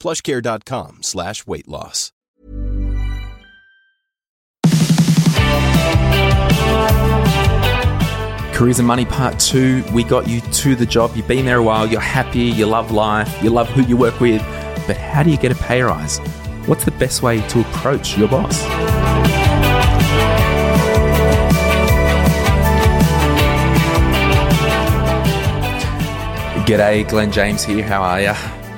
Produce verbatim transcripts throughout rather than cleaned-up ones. PlushCare.com slash weight loss. Careers and Money Part two. We got you to the job. You've been there a while. You're happy. You love life. You love who you work with. But how do you get a pay rise? What's the best way to approach your boss? G'day, Glen James here. How are you?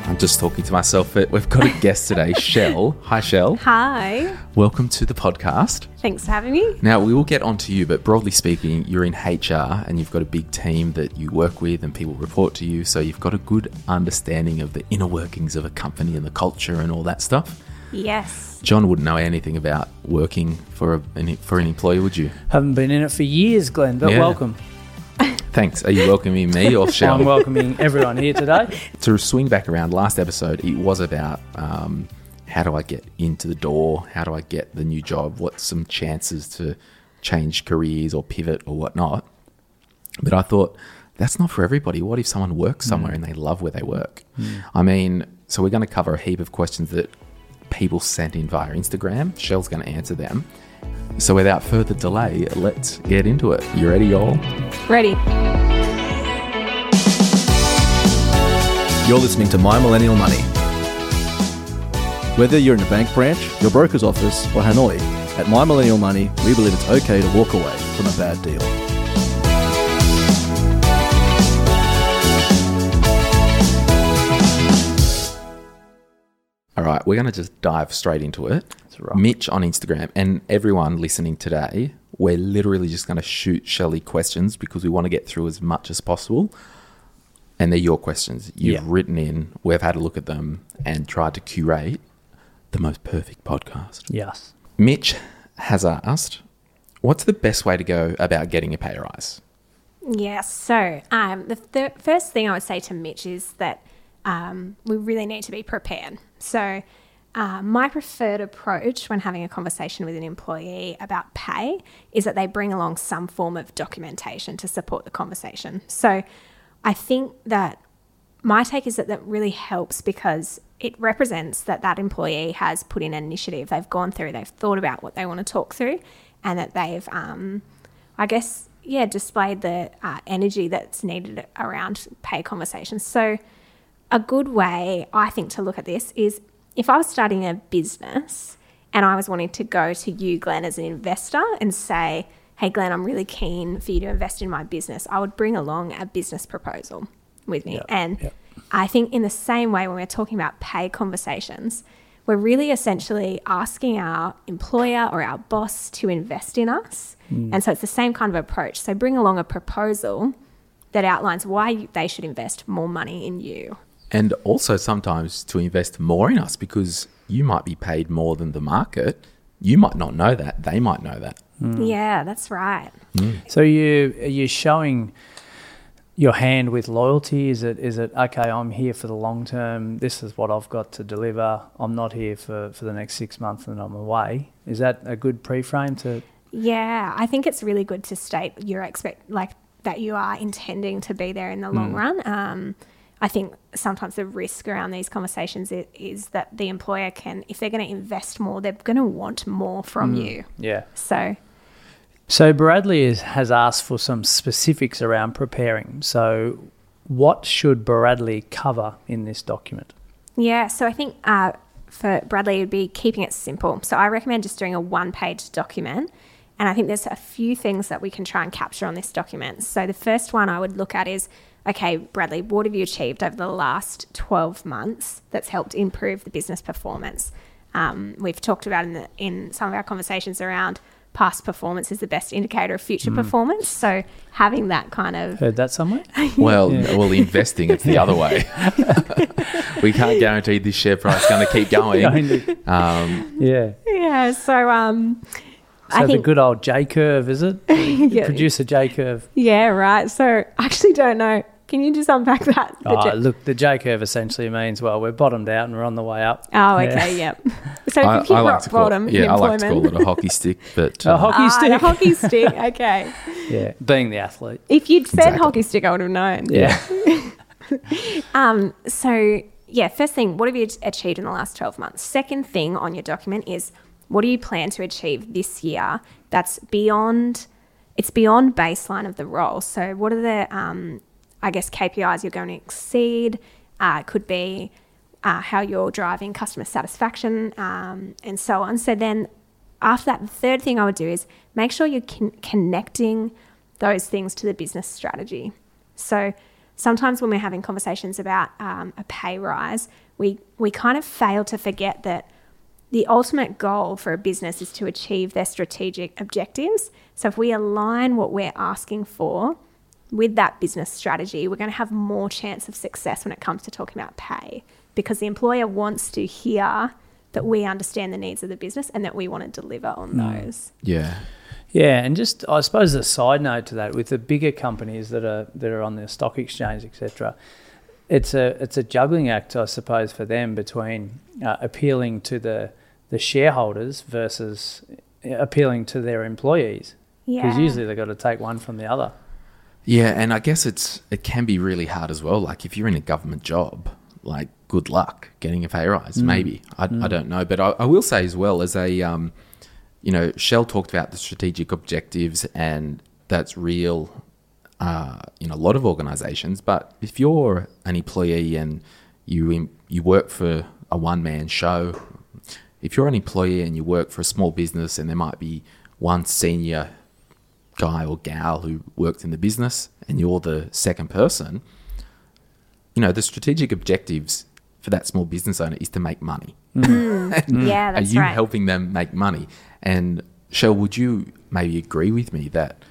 I'm just talking to myself. We've got a guest today, Shell. Hi, Shell. Hi. Welcome to the podcast. Thanks for having me. Now, we will get on to you, but broadly speaking, you're in H R and you've got a big team that you work with and people report to you. So you've got a good understanding of the inner workings of a company and the culture and all that stuff. Yes. John wouldn't know anything about working for a, an, for an employee, would you? Haven't been in it for years, Glenn, but yeah. Welcome. Thanks. Are you welcoming me or Shell? I'm welcoming everyone here today. To swing back around, last episode, it was about um, how do I get into the door? How do I get the new job? What's some chances to change careers or pivot or whatnot? But I thought, that's not for everybody. What if someone works somewhere mm. and they love where they work? Mm. I mean, so we're going to cover a heap of questions that people sent in via Instagram. Shell's going to answer them. So without further delay, let's get into it. You ready, y'all? Ready. You're listening to My Millennial Money. Whether you're in a bank branch, your broker's office, or Hanoi, at My Millennial Money, we believe it's okay to walk away from a bad deal. All right, we're going to just dive straight into it. Right. Mitch on Instagram and everyone listening today, we're literally just going to shoot Shelley questions because we want to get through as much as possible. And they're your questions. You've yeah. written in, we've had a look at them and tried to curate the most perfect podcast. Yes. Mitch has asked, what's the best way to go about getting a pay rise? Yes. Yeah, so um, the th- first thing I would say to Mitch is that um, we really need to be prepared. So Uh, my preferred approach when having a conversation with an employee about pay is that they bring along some form of documentation to support the conversation. So I think that my take is that that really helps because it represents that that employee has put in an initiative. They've gone through, they've thought about what they want to talk through and that they've, um, I guess, yeah, displayed the uh, energy that's needed around pay conversations. So a good way, I think, to look at this is if I was starting a business and I was wanting to go to you, Glenn, as an investor and say, hey, Glenn, I'm really keen for you to invest in my business, I would bring along a business proposal with me. Yeah, and yeah. I think in the same way when we're talking about pay conversations, we're really essentially asking our employer or our boss to invest in us. Mm. And so it's the same kind of approach. So bring along a proposal that outlines why they should invest more money in you. And also sometimes to invest more in us because you might be paid more than the market. You might not know that. They might know that. Mm. Yeah, that's right. Mm. So you are you showing your hand with loyalty? Is it is it okay, I'm here for the long term. This is what I've got to deliver. I'm not here for, for the next six months and I'm away. Is that a good pre-frame to? Yeah, I think it's really good to state your expect like that you are intending to be there in the long mm. run. Um I think sometimes the risk around these conversations is, is that the employer can, if they're going to invest more, they're going to want more from mm, you. Yeah. So so Bradley is, has asked for some specifics around preparing. So what should Bradley cover in this document? Yeah. So I think uh, for Bradley, it would be keeping it simple. So I recommend just doing a one-page document. And I think there's a few things that we can try and capture on this document. So the first one I would look at is, okay, Bradley, what have you achieved over the last twelve months that's helped improve the business performance? Um, we've talked about in, the, in some of our conversations around past performance is the best indicator of future mm. performance. So having that kind of... Heard that somewhere? Well, yeah. well, investing, it's the other way. We can't guarantee this share price is going to keep going. um, yeah. Yeah, so... Um, So I the think, good old J-curve, is it? Yeah. Producer J-curve. Yeah, right. So I actually don't know. Can you just unpack that? The oh, J- look, the J-curve essentially means, well, we're bottomed out and we're on the way up. Oh, okay, yeah. Yep. So I, if you keep like up bottom it, yeah, in employment. Yeah, I like to call it a hockey stick. But, um, a hockey ah, stick. A hockey stick, okay. Yeah, being the athlete. If you'd said exactly. hockey stick, I would have known. Yeah. um. So, yeah, first thing, what have you achieved in the last twelve months? Second thing on your document is, what do you plan to achieve this year that's beyond, it's beyond baseline of the role? So what are the, um, I guess, K P Is you're going to exceed? Uh, could be uh, how you're driving customer satisfaction um, and so on. So then after that, the third thing I would do is make sure you're con- connecting those things to the business strategy. So sometimes when we're having conversations about um, a pay rise, we, we kind of fail to forget that the ultimate goal for a business is to achieve their strategic objectives. So if we align what we're asking for with that business strategy, we're going to have more chance of success when it comes to talking about pay, because the employer wants to hear that we understand the needs of the business and that we want to deliver on no. those. Yeah. Yeah, and just I suppose a side note to that, with the bigger companies that are that are on the stock exchange, et cetera, it's a, it's a juggling act, I suppose, for them between uh, appealing to the the shareholders versus appealing to their employees. Yeah. Because usually they've got to take one from the other. Yeah, and I guess it's it can be really hard as well. Like if you're in a government job, like good luck getting a pay rise, mm. maybe. I, mm. I don't know. But I, I will say as well, as a, um, you know, Shell talked about the strategic objectives, and that's real uh, in a lot of organisations. But if you're an employee and you you work for a one-man show, if you're an employee and you work for a small business and there might be one senior guy or gal who worked in the business and you're the second person, you know, the strategic objectives for that small business owner is to make money. Mm. Yeah, that's right. Are you right. helping them make money? And Shell, would you maybe agree with me that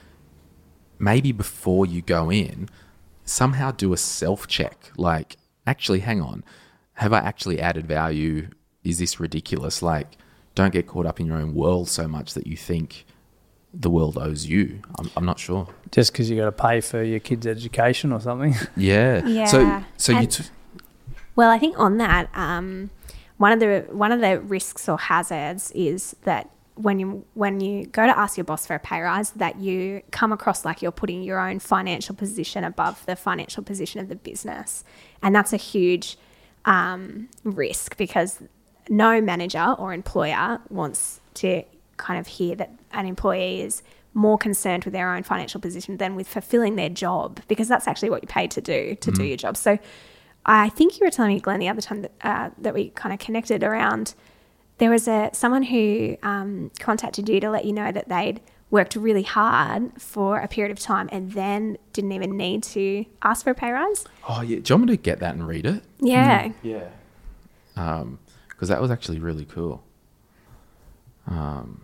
maybe before you go in, somehow do a self-check? Like, actually, hang on, have I actually added value? Is this ridiculous? Like, don't get caught up in your own world so much that you think the world owes you. I'm, I'm not sure. Just because you got to pay for your kids' education or something. Yeah. Yeah. So, so and, you. T- well, I think on that, um, one of the one of the risks or hazards is that when you when you go to ask your boss for a pay rise, that you come across like you're putting your own financial position above the financial position of the business, and that's a huge um, risk, because no manager or employer wants to kind of hear that an employee is more concerned with their own financial position than with fulfilling their job, because that's actually what you're paid to do, to mm. do your job. So I think you were telling me, Glenn, the other time that, uh, that we kind of connected around, there was a someone who um, contacted you to let you know that they'd worked really hard for a period of time and then didn't even need to ask for a pay rise. Oh, yeah. Do you want me to get that and read it? Yeah. Mm. Yeah. Um. Because that was actually really cool. Um,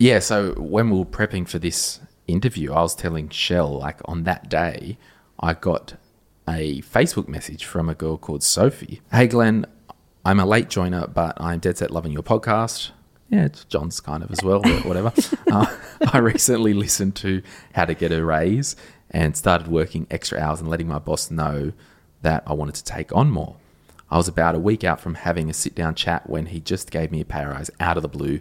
yeah, so when we were prepping for this interview, I was telling Shell, like, on that day, I got a Facebook message from a girl called Sophie. Hey, Glenn, I'm a late joiner, but I'm dead set loving your podcast. Yeah, it's John's kind of as well, but whatever. uh, I recently listened to How to Get a Raise and started working extra hours and letting my boss know that I wanted to take on more. I was about a week out from having a sit-down chat when he just gave me a pay rise out of the blue,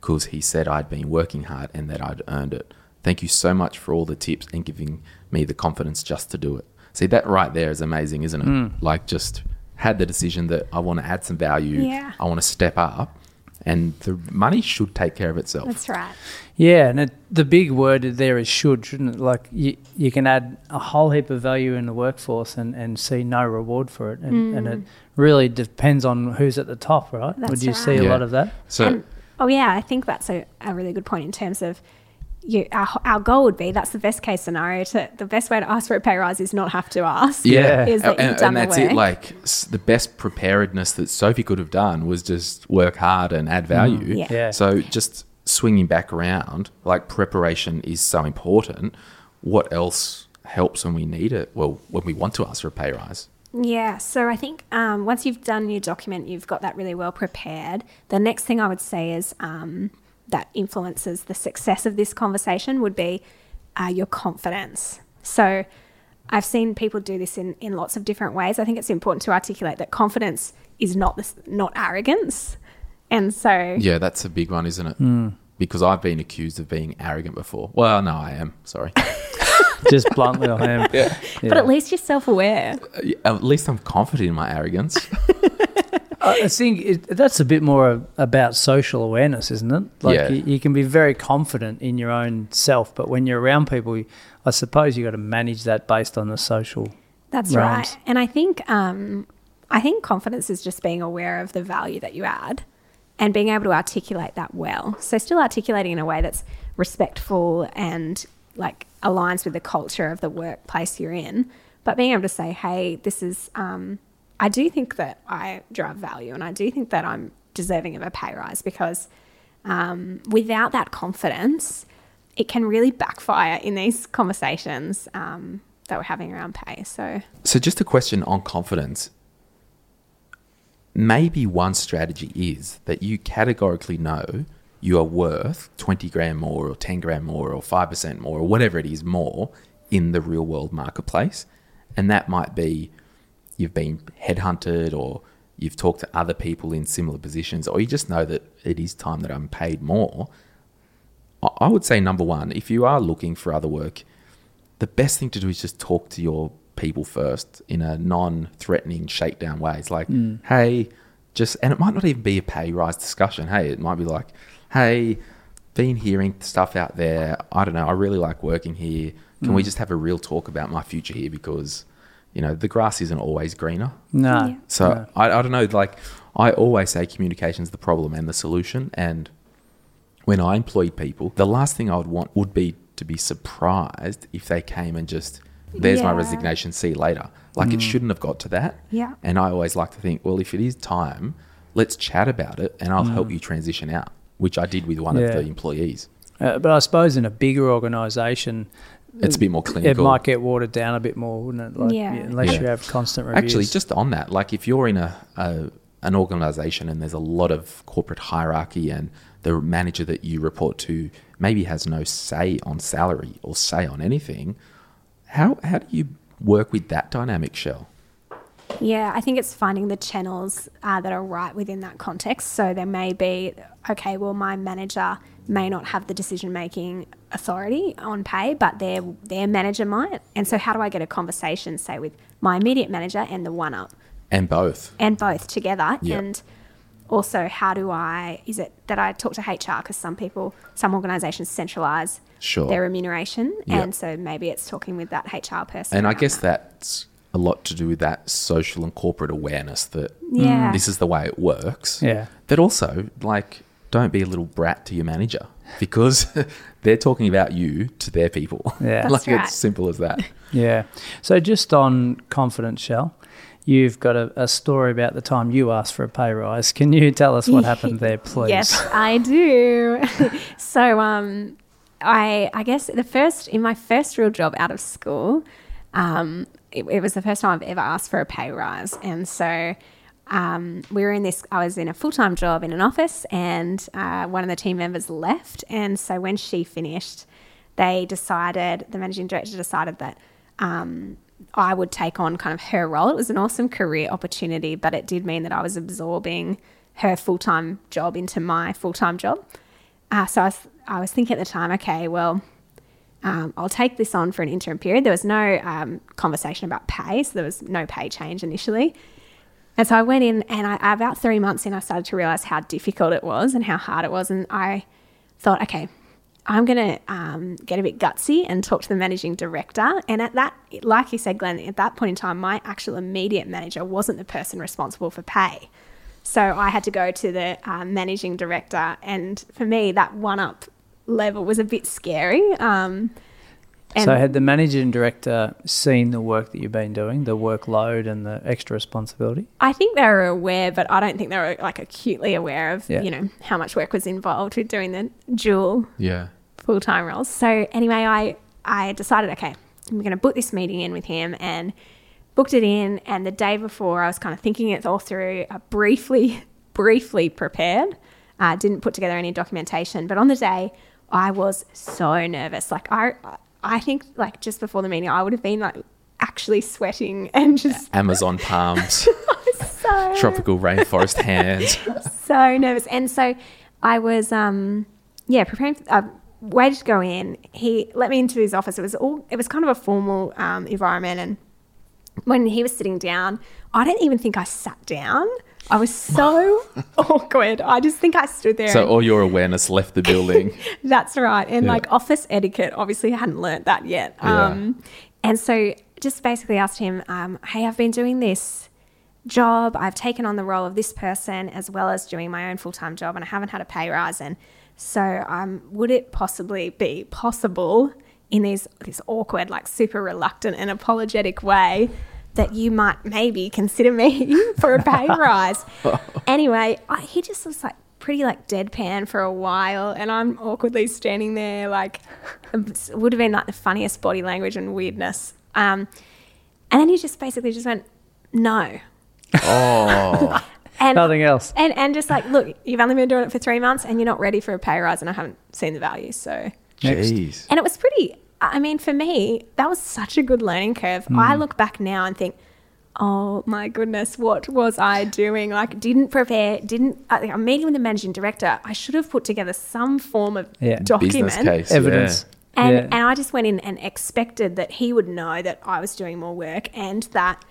because he said I'd been working hard and that I'd earned it. Thank you so much for all the tips and giving me the confidence just to do it. See, that right there is amazing, isn't it? Mm. Like, just had the decision that I want to add some value. Yeah. I want to step up, and the money should take care of itself. That's right. Yeah, and it, the big word there is should, shouldn't it? Like, you, you can add a whole heap of value in the workforce and, and see no reward for it. And, mm. and it really depends on who's at the top, right? That's Would you right. see yeah. a lot of that? So, and, oh, yeah, I think that's a, a really good point in terms of you, our, our goal would be, that's the best case scenario. To, the best way to ask for a pay rise is not have to ask. Yeah. Is that and, you've done and that's it. Like the best preparedness that Sophie could have done was just work hard and add value. Mm, yeah. yeah. So just swinging back around, like preparation is so important. What else helps when we need it? Well, when we want to ask for a pay rise. Yeah, so I think um, once you've done your document, you've got that really well prepared. The next thing I would say is um, that influences the success of this conversation would be uh, your confidence. So I've seen people do this in, in lots of different ways. I think it's important to articulate that confidence is not this, not arrogance. And so... Yeah, that's a big one, isn't it? Mm. Because I've been accused of being arrogant before. Well, no, I am. Sorry. Just bluntly, I am. Yeah. Yeah. But at least you're self-aware. At least I'm confident in my arrogance. I think it, that's a bit more about social awareness, isn't it? Like yeah. you, you can be very confident in your own self, but when you're around people, you, I suppose you got to manage that based on the social. That's realms. Right. And I think um, I think confidence is just being aware of the value that you add and being able to articulate that well. So still articulating in a way that's respectful and like aligns with the culture of the workplace you're in, but being able to say, hey, this is, um, I do think that I drive value and I do think that I'm deserving of a pay rise, because um, without that confidence, it can really backfire in these conversations um, that we're having around pay. So, So just a question on confidence. Maybe one strategy is that you categorically know you are worth twenty grand more or ten grand more or five percent more or whatever it is more in the real world marketplace. And that might be you've been headhunted or you've talked to other people in similar positions, or you just know that it is time that I'm paid more. I would say number one, if you are looking for other work, the best thing to do is just talk to your people first in a non-threatening shakedown way. It's like, mm. hey, just, and it might not even be a pay rise discussion. Hey, it might be like, hey, been hearing stuff out there. I don't know. I really like working here. Can mm. we just have a real talk about my future here? Because, you know, the grass isn't always greener. No. Yeah. So, no. I, I don't know. Like, I always say communication is the problem and the solution. And when I employ people, the last thing I would want would be to be surprised if they came and just, there's yeah. my resignation, see you later. Like, mm. it shouldn't have got to that. Yeah. And I always like to think, well, if it is time, let's chat about it and I'll mm. help you transition out. Which I did with one yeah. of the employees. Uh, but I suppose in a bigger organisation, it's a bit more clinical. It might get watered down a bit more, wouldn't it? Like, yeah. yeah. Unless yeah. you have constant reviews. Actually, just on that, like if you're in a, a an organisation and there's a lot of corporate hierarchy and the manager that you report to maybe has no say on salary or say on anything, how how do you work with that dynamic, Shell? Yeah, I think it's finding the channels uh, that are right within that context. So there may be, okay, well, my manager may not have the decision-making authority on pay, but their their manager might. And so how do I get a conversation, say, with my immediate manager and the one-up? And both. And both together. Yep. And also how do I, is it that I talk to H R, because some people, some organisations centralise sure. their remuneration. Yep. And so maybe it's talking with that H R person. And I guess that. that's... a lot to do with that social and corporate awareness that yeah. this is the way it works. Yeah. That also, like, don't be a little brat to your manager, because they're talking about you to their people. Yeah. That's like right. It's simple as that. Yeah. So just on confidence, Shell, you've got a, a story about the time you asked for a pay rise. Can you tell us what happened there, please? Yes, I do. so um, I I guess the first in my first real job out of school, um, It, it was the first time I've ever asked for a pay rise. And so um, we were in this, I was in a full-time job in an office, and uh, one of the team members left. And so when she finished, they decided, the managing director decided that um, I would take on kind of her role. It was an awesome career opportunity, but it did mean that I was absorbing her full-time job into my full-time job. Uh, so I was, I was thinking at the time, okay, well, Um, I'll take this on for an interim period. There was no um, conversation about pay, so there was no pay change initially. And so I went in, and I, about three months in, I started to realise how difficult it was and how hard it was. And I thought, okay, I'm going to um, get a bit gutsy and talk to the managing director. And at that, like you said, Glenn, at that point in time, my actual immediate manager wasn't the person responsible for pay. So I had to go to the uh, managing director. And for me, that one-up level was a bit scary. Um, and so had the manager and director seen the work that you've been doing, the workload and the extra responsibility? I think they were aware, but I don't think they were like acutely aware of, yeah. you know, how much work was involved with doing the dual yeah. full-time roles. So anyway, I, I decided, okay, I'm going to book this meeting in with him, and booked it in. And the day before I was kind of thinking it all through. I briefly, briefly prepared. I uh, didn't put together any documentation, but on the day I was so nervous. Like I, I think like just before the meeting, I would have been like actually sweating and just Amazon palms, so tropical rainforest hands. So nervous. And so I was, um, yeah, preparing for, uh, waited to go in. He let me into his office. It was all, it was kind of a formal um, environment. And when he was sitting down, I don't even think I sat down. I was so awkward. I just think I stood there. So all your awareness left the building. That's right. And yeah. like office etiquette, obviously I hadn't learnt that yet. Um, yeah. And so just basically asked him, um, hey, I've been doing this job. I've taken on the role of this person as well as doing my own full-time job, and I haven't had a pay rise. And so um, would it possibly be possible in these, this awkward, like super reluctant and apologetic way that you might maybe consider me for a pay rise? Anyway, I, he just was like pretty like deadpan for a while, and I'm awkwardly standing there like it would have been like the funniest body language and weirdness. Um, and then he just basically just went, no. Oh. And, nothing else. And and just like, look, you've only been doing it for three months and you're not ready for a pay rise, and I haven't seen the value. So, jeez. And it was pretty, I mean, for me, that was such a good learning curve. Mm. I look back now and think, oh my goodness, what was I doing? Like, didn't prepare, didn't, I think I'm meeting with the managing director. I should have put together some form of yeah. document. Business case. Evidence. Yeah. And, yeah. and I just went in and expected that he would know that I was doing more work, and that,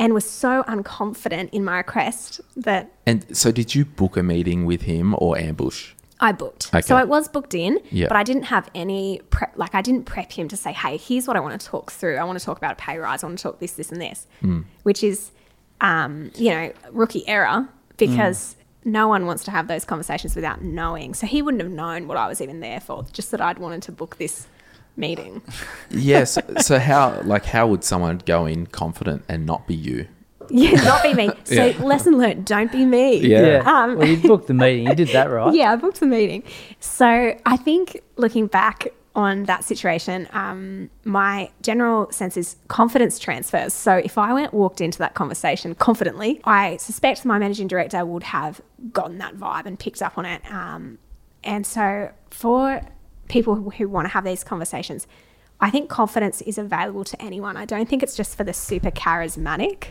and was so unconfident in my request that. And so did you book a meeting with him or ambush? I booked. Okay. So it was booked in, yep. but I didn't have any prep. Like I didn't prep him to say, hey, here's what I want to talk through. I want to talk about a pay rise. I want to talk this, this and this, mm. which is, um, you know, rookie error, because mm. no one wants to have those conversations without knowing. So he wouldn't have known what I was even there for, just that I'd wanted to book this meeting. Yes. So how, like how would someone go in confident and not be you? Yeah, not be me. So yeah. lesson learned, don't be me. Yeah. Um, well, you booked the meeting. You did that, right? Yeah, I booked the meeting. So I think looking back on that situation, um, my general sense is confidence transfers. So if I went walked into that conversation confidently, I suspect my managing director would have gotten that vibe and picked up on it. Um, and so for people who, who want to have these conversations, I think confidence is available to anyone. I don't think it's just for the super charismatic.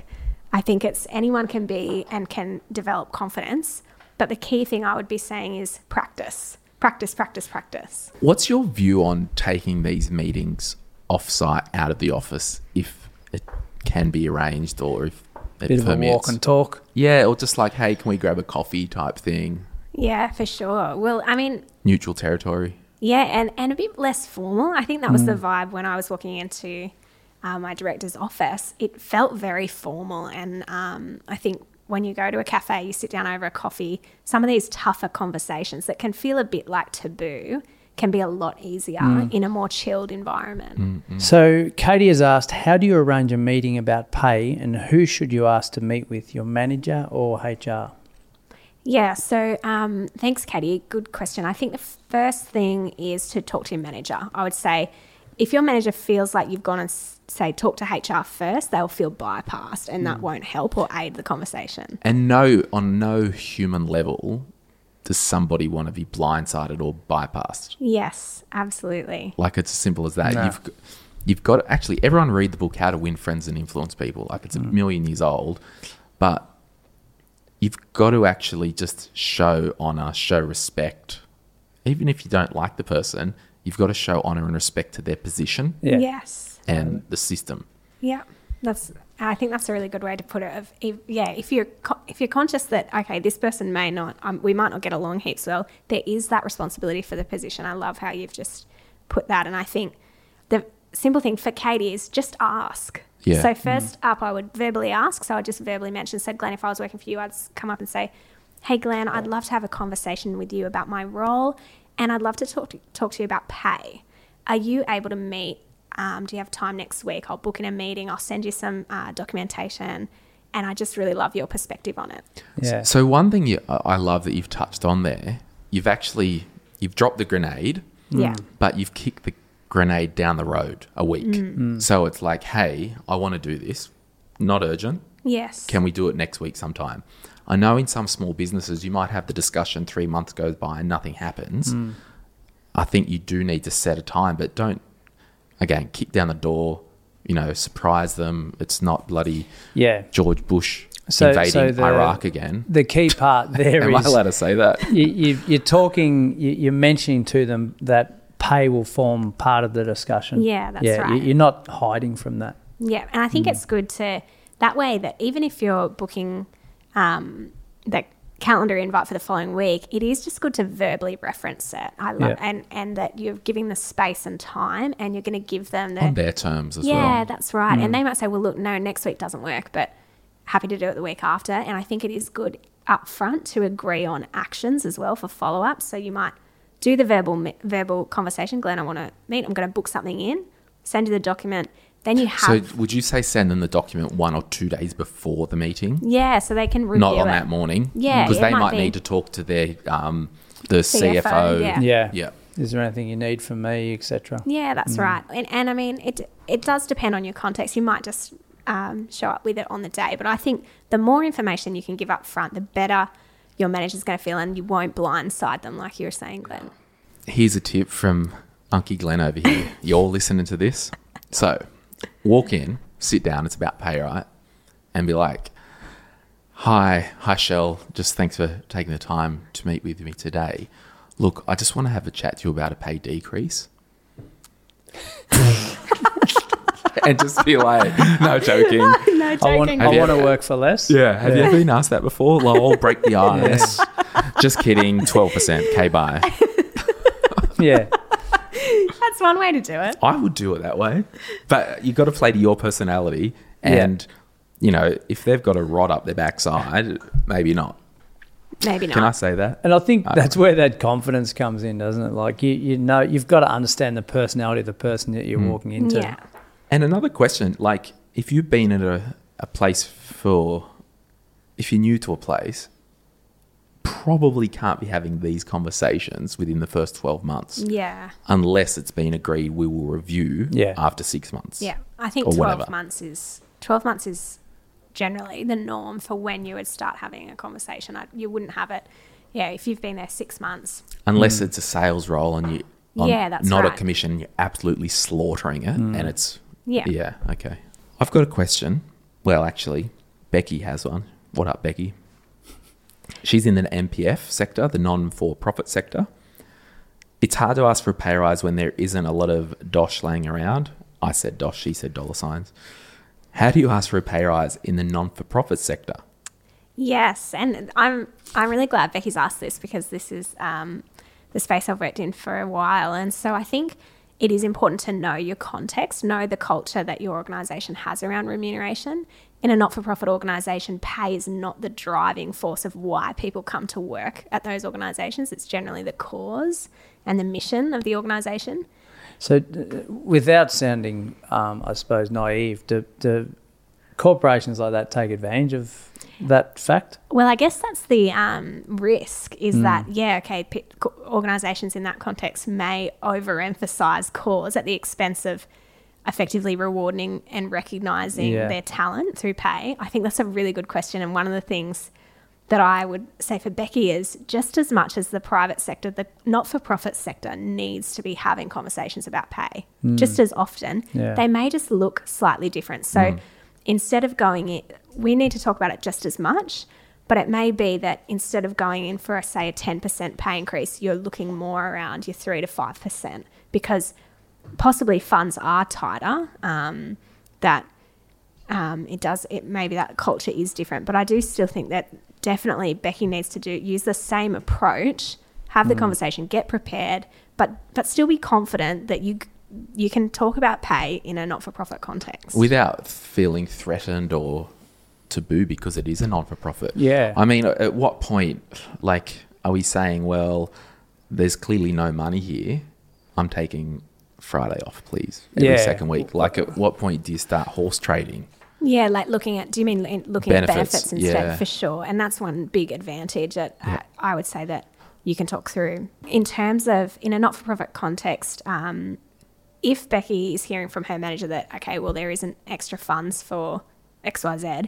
I think it's anyone can be and can develop confidence. But the key thing I would be saying is practice, practice, practice, practice. What's your view on taking these meetings off-site out of the office if it can be arranged, or if it permits? Bit of a walk and talk. Yeah, or just like, hey, can we grab a coffee type thing? Yeah, for sure. Well, I mean... neutral territory. Yeah, and, and a bit less formal. I think that was mm. the vibe when I was walking into... Uh, my director's office. It felt very formal, and um, I think when you go to a cafe, you sit down over a coffee, some of these tougher conversations that can feel a bit like taboo can be a lot easier mm. in a more chilled environment. Mm-hmm. So Katie has asked, how do you arrange a meeting about pay, and who should you ask to meet with, your manager or H R? Yeah, so um, thanks Katie, good question. I think the first thing is to talk to your manager. I would say if your manager feels like you've gone and say talk to H R first, they'll feel bypassed, and that mm. won't help or aid the conversation. And no, on no human level does somebody want to be blindsided or bypassed. Yes, absolutely. Like it's as simple as that. No. You've you've got to, actually everyone read the book How to Win Friends and Influence People. Like it's mm. a million years old, but you've got to actually just show honor, show respect. Even if you don't like the person, you've got to show honor and respect to their position. Yeah. Yes. And the system. Yeah, that's. I think that's a really good way to put it. Of if, yeah, if you're co- if you're conscious that okay, this person may not, um, we might not get along heaps well. There is that responsibility for the position. I love how you've just put that. And I think the simple thing for Katie is just ask. Yeah. So first mm. up, I would verbally ask. So I just verbally mentioned, said, Glen, if I was working for you, I'd come up and say, hey, Glen, I'd love to have a conversation with you about my role. And I'd love to talk to, talk to you about pay. Are you able to meet? Um, do you have time next week? I'll book in a meeting. I'll send you some uh, documentation. And I just really love your perspective on it. Yeah. So one thing you, I love that you've touched on there, you've actually, you've dropped the grenade, yeah. but you've kicked the grenade down the road a week. Mm. So it's like, hey, I want to do this. Not urgent. Yes. Can we do it next week sometime? I know in some small businesses, you might have the discussion, three months goes by and nothing happens. Mm. I think you do need to set a time, but don't, again, kick down the door, you know, surprise them. It's not bloody yeah. George Bush so, invading so the, Iraq again. The key part there Am is... Am I allowed to say that? you, you, you're talking, you, you're mentioning to them that pay will form part of the discussion. Yeah, that's yeah, right. You're not hiding from that. Yeah, and I think mm. it's good to, that way that even if you're booking um, that calendar invite for the following week, it is just good to verbally reference it. I love yeah. and and that you're giving the space and time, and you're going to give them the, on their terms as yeah, well. Yeah, that's right. Mm. And they might say, well, look, no, next week doesn't work, but happy to do it the week after. And I think it is good up front to agree on actions as well for follow up. So you might do the verbal verbal conversation. Glenn, I want to meet. I'm going to book something in. Send you the document. Then you have. So would you say send them the document one or two days before the meeting? Yeah, so they can review it. Not on it. That morning. Yeah, because they might, might need to talk to their um, the C F O. C F O yeah. yeah, yeah. Is there anything you need from me, et cetera? Yeah, that's mm. right. And, and I mean, it it does depend on your context. You might just um, show up with it on the day, but I think the more information you can give up front, the better your manager's going to feel, and you won't blindside them, like you were saying, Glenn. Here's a tip from Uncle Glenn over here. You're all listening to this, so. Walk in, sit down, it's about pay, right? And be like, hi, hi, Shell. Just thanks for taking the time to meet with me today. Look, I just want to have a chat to you about a pay decrease. And just be like, no joking. No joking. I want, I want to work for less. Yeah. Have yeah. you ever been asked that before? Like, I'll break the ice. Yeah. Just kidding. twelve percent. K bye. Yeah. That's one way to do it. I would do it that way. But you got to play to your personality. And, yeah. you know, if they've got a rod up their backside, maybe not. Maybe not. Can I say that? And I think I that's where that confidence comes in, doesn't it? Like, you, you know, you've got to understand the personality of the person that you're mm. walking into. Yeah. And another question, like, if you've been at a, a place for, if you're new to a place, probably can't be having these conversations within the first twelve months. Yeah. Unless it's been agreed we will review yeah. after six months. Yeah. I think twelve months is twelve months is generally the norm for when you would start having a conversation. I, you wouldn't have it, yeah, if you've been there six months. Unless mm. it's a sales role and you on, yeah, that's not right. a commission, you're absolutely slaughtering it mm. and it's yeah. Yeah, okay. I've got a question. Well, actually, Becky has one. What up, Becky? She's in the N P F sector, the non-for-profit sector. It's hard to ask for a pay rise when there isn't a lot of dosh laying around. I said dosh, she said dollar signs. How do you ask for a pay rise in the non-for-profit sector? Yes, and I'm I'm really glad Becky's asked this, because this is um, the space I've worked in for a while. And so I think it is important to know your context, know the culture that your organisation has around remuneration. In a not-for-profit organisation, pay is not the driving force of why people come to work at those organisations. It's generally the cause and the mission of the organisation. So d- without sounding, um, I suppose, naive, do, do corporations like that take advantage of that fact? Well, I guess that's the um, risk is mm. that, yeah, okay, p- organisations in that context may overemphasise cause at the expense of effectively rewarding and recognising yeah. their talent through pay. I think that's a really good question, and one of the things that I would say for Becky is, just as much as the private sector, the not-for-profit sector needs to be having conversations about pay mm. just as often. Yeah. They may just look slightly different. So mm. instead of going in, we need to talk about it just as much, but it may be that instead of going in for, say, a ten percent pay increase, you're looking more around your three to five percent, because possibly funds are tighter, um, that um, it does, it maybe that culture is different. But I do still think that definitely Becky needs to do use the same approach, have the mm. conversation, get prepared, but but still be confident that you you can talk about pay in a not-for-profit context. Without feeling threatened or taboo, because it is a non-for-profit. Yeah. I mean, at what point, like, are we saying, well, there's clearly no money here. I'm taking Friday off, please. Every yeah. second week. Like, at what point do you start horse trading? Yeah, like looking at, do you mean looking benefits. at benefits instead? Yeah. For sure. And that's one big advantage that yeah. I, I would say that you can talk through. In terms of, in a not-for-profit context, um, if Becky is hearing from her manager that, okay, well, there isn't extra funds for X Y Z,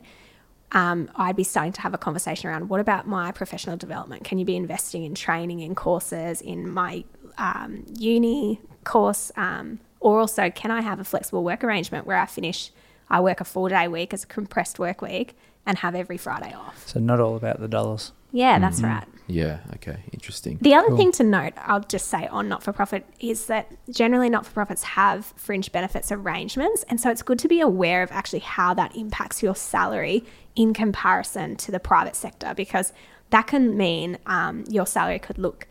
um, I'd be starting to have a conversation around, what about my professional development? Can you be investing in training, in courses, in my um, uni course? Um, or also, can I have a flexible work arrangement where I finish... I work a four-day week as a compressed work week and have every Friday off. So not all about the dollars. Yeah, that's mm-hmm. right. Yeah, okay, interesting. The other cool. thing to note, I'll just say on not-for-profit, is that generally not-for-profits have fringe benefits arrangements, and so it's good to be aware of actually how that impacts your salary in comparison to the private sector, because that can mean um, your salary could look,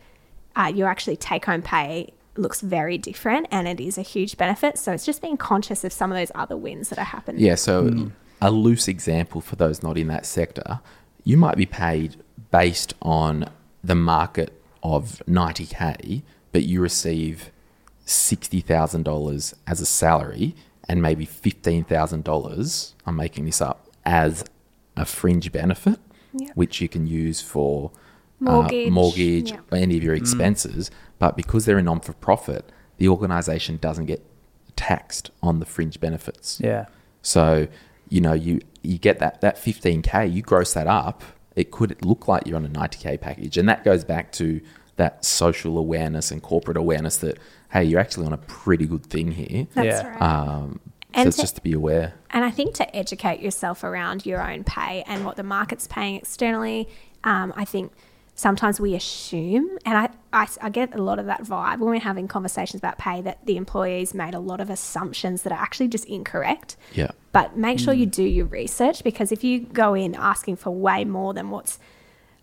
uh, your actually take-home pay looks very different, and it is a huge benefit. So it's just being conscious of some of those other wins that are happening. Yeah, so mm. a loose example for those not in that sector, you might be paid based on the market of ninety K, but you receive sixty thousand dollars as a salary and maybe fifteen thousand dollars, I'm making this up, as a fringe benefit, yep. which you can use for mortgage, uh, mortgage yep. any of your expenses. Mm. But because they're a non-for-profit, the organisation doesn't get taxed on the fringe benefits. Yeah. So, you know, you, you get that, that fifteen K, you gross that up, it could look like you're on a ninety K package. And that goes back to that social awareness and corporate awareness that, hey, you're actually on a pretty good thing here. That's yeah. right. Um, so and it's to, just to be aware. And I think to educate yourself around your own pay and what the market's paying externally, um, I think... Sometimes we assume, and I, I, I get a lot of that vibe when we're having conversations about pay, that the employees made a lot of assumptions that are actually just incorrect. Yeah. But make sure mm. you do your research, because if you go in asking for way more than what's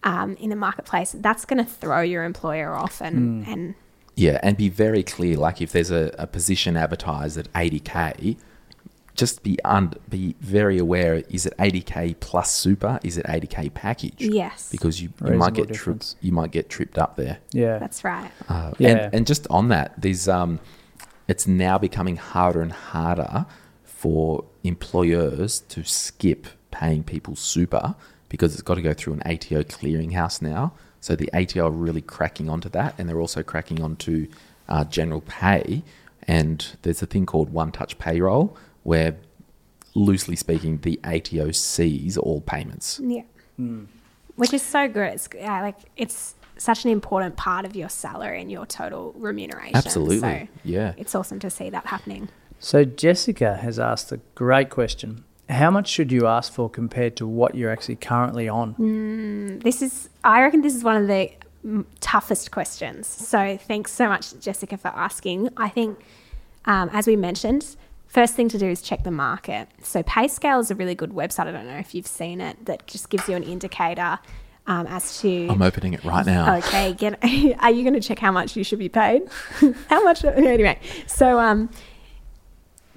um, in the marketplace, that's going to throw your employer off. And, mm. and yeah, and be very clear. Like, if there's a, a position advertised at eighty K, just be un- be very aware, is it eighty K plus super? Is it eighty K package? Yes. Because you, you might get tripped you might get tripped up there. Yeah. That's right. Uh, yeah. And, and just on that, there's um it's now becoming harder and harder for employers to skip paying people super, because it's got to go through an A T O clearinghouse now. So the A T O are really cracking onto that, and they're also cracking onto uh, general pay. And there's a thing called one touch payroll, where, loosely speaking, the A T O sees all payments. Yeah. Mm. Which is so good. It's yeah, like it's such an important part of your salary and your total remuneration. Absolutely. So yeah. It's awesome to see that happening. So Jessica has asked a great question. How much should you ask for compared to what you're actually currently on? Mm, this is, I reckon this is one of the toughest questions. So thanks so much, Jessica, for asking. I think, um, as we mentioned, first thing to do is check the market. So PayScale is a really good website. I don't know if you've seen it. That just gives you an indicator um, as to... I'm opening it right now. Okay. Get, are you going to check how much you should be paid? How much? Anyway. So, um,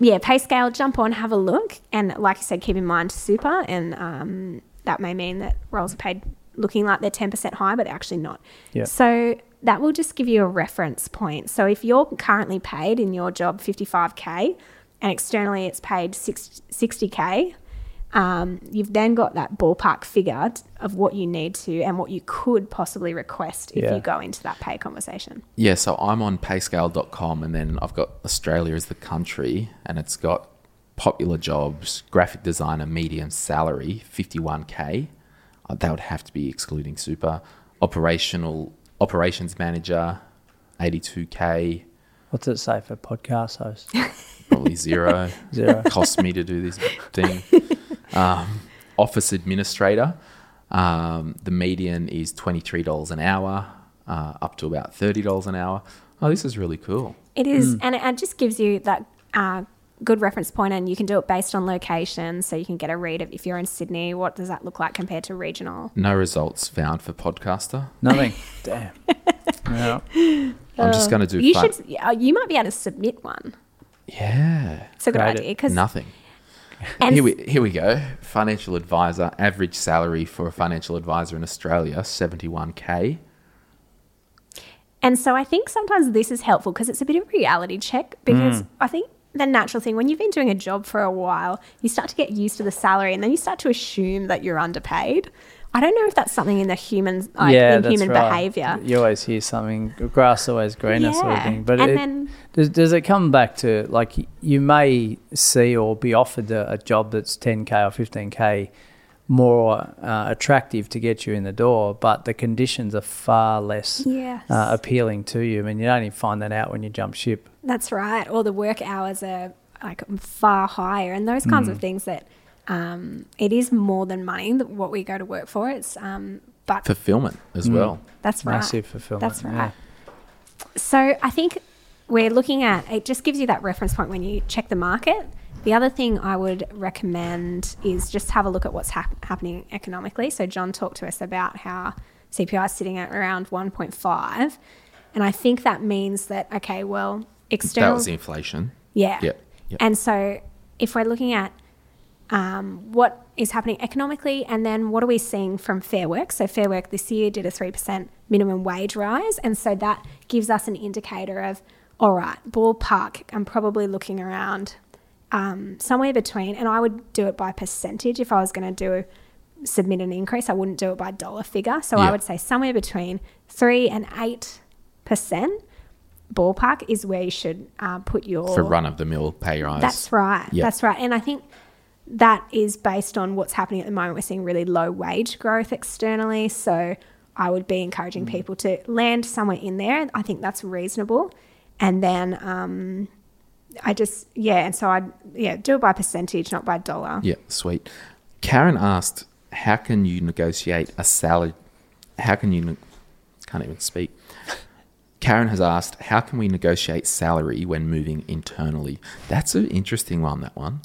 yeah, PayScale, jump on, have a look. And like I said, keep in mind super. And um, that may mean that roles are paid looking like they're ten percent high, but they're actually not. Yeah. So... that will just give you a reference point. So if you're currently paid in your job fifty-five K, and externally it's paid sixty K, um, you've then got that ballpark figure of what you need to and what you could possibly request if yeah. you go into that pay conversation. Yeah, so I'm on payscale dot com, and then I've got Australia as the country, and it's got popular jobs, graphic designer, median salary, fifty-one K. That would have to be excluding super. Operational, operations manager, eighty-two K. What's it say for podcast host? Probably zero. Zero. Cost me to do this thing. Um, office administrator. Um, the median is twenty-three dollars an hour, uh, up to about thirty dollars an hour. Oh, this is really cool. It is. Mm. And it, it just gives you that uh, good reference point, and you can do it based on location. So you can get a read of, if you're in Sydney, what does that look like compared to regional? No results found for podcaster. Nothing. Damn. Yeah. I'm just going to do you fun. Should, you might be able to submit one. Yeah. It's a good Great idea. Cause nothing. And here we here we go. Financial advisor, average salary for a financial advisor in Australia, seventy-one K. And so I think sometimes this is helpful because it's a bit of a reality check, because mm. I think the natural thing when you've been doing a job for a while, you start to get used to the salary and then you start to assume that you're underpaid. I don't know if that's something in the human, like, yeah, in human right. behaviour. You always hear something, grass always greener, yeah. sort of thing. But it, then, does, does it come back to, like, you may see or be offered a, a job that's ten K or fifteen K more uh, attractive to get you in the door, but the conditions are far less yes. uh, appealing to you. I mean, you don't even find that out when you jump ship. That's right. Or the work hours are, like, far higher, and those kinds mm. of things that... Um, it is more than money, what we go to work for. It's um, but fulfillment as mm. well. That's right. Massive fulfillment. That's right. Yeah. So I think we're looking at, it just gives you that reference point when you check the market. The other thing I would recommend is just have a look at what's hap- happening economically. So John talked to us about how C P I is sitting at around one point five. And I think that means that, okay, well, external. That was inflation. Yeah. Yep. Yep. And so if we're looking at Um, what is happening economically, and then what are we seeing from Fair Work? So Fair Work this year did a three percent minimum wage rise, and so that gives us an indicator of, all right, ballpark, I'm probably looking around um, somewhere between, and I would do it by percentage. If I was going to do submit an increase, I wouldn't do it by dollar figure. So yeah. I would say somewhere between three and eight percent ballpark is where you should uh, put your... For run-of-the-mill pay rise. That's right. Yeah. That's right. And I think... that is based on what's happening at the moment. We're seeing really low wage growth externally. So I would be encouraging mm. people to land somewhere in there. I think that's reasonable. And then um, I just, yeah, and so I'd, yeah, do it by percentage, not by dollar. Yeah, sweet. Karen asked, how can you negotiate a salary? How can you, ne- can't even speak. Karen has asked, how can we negotiate salary when moving internally? That's an interesting one, that one.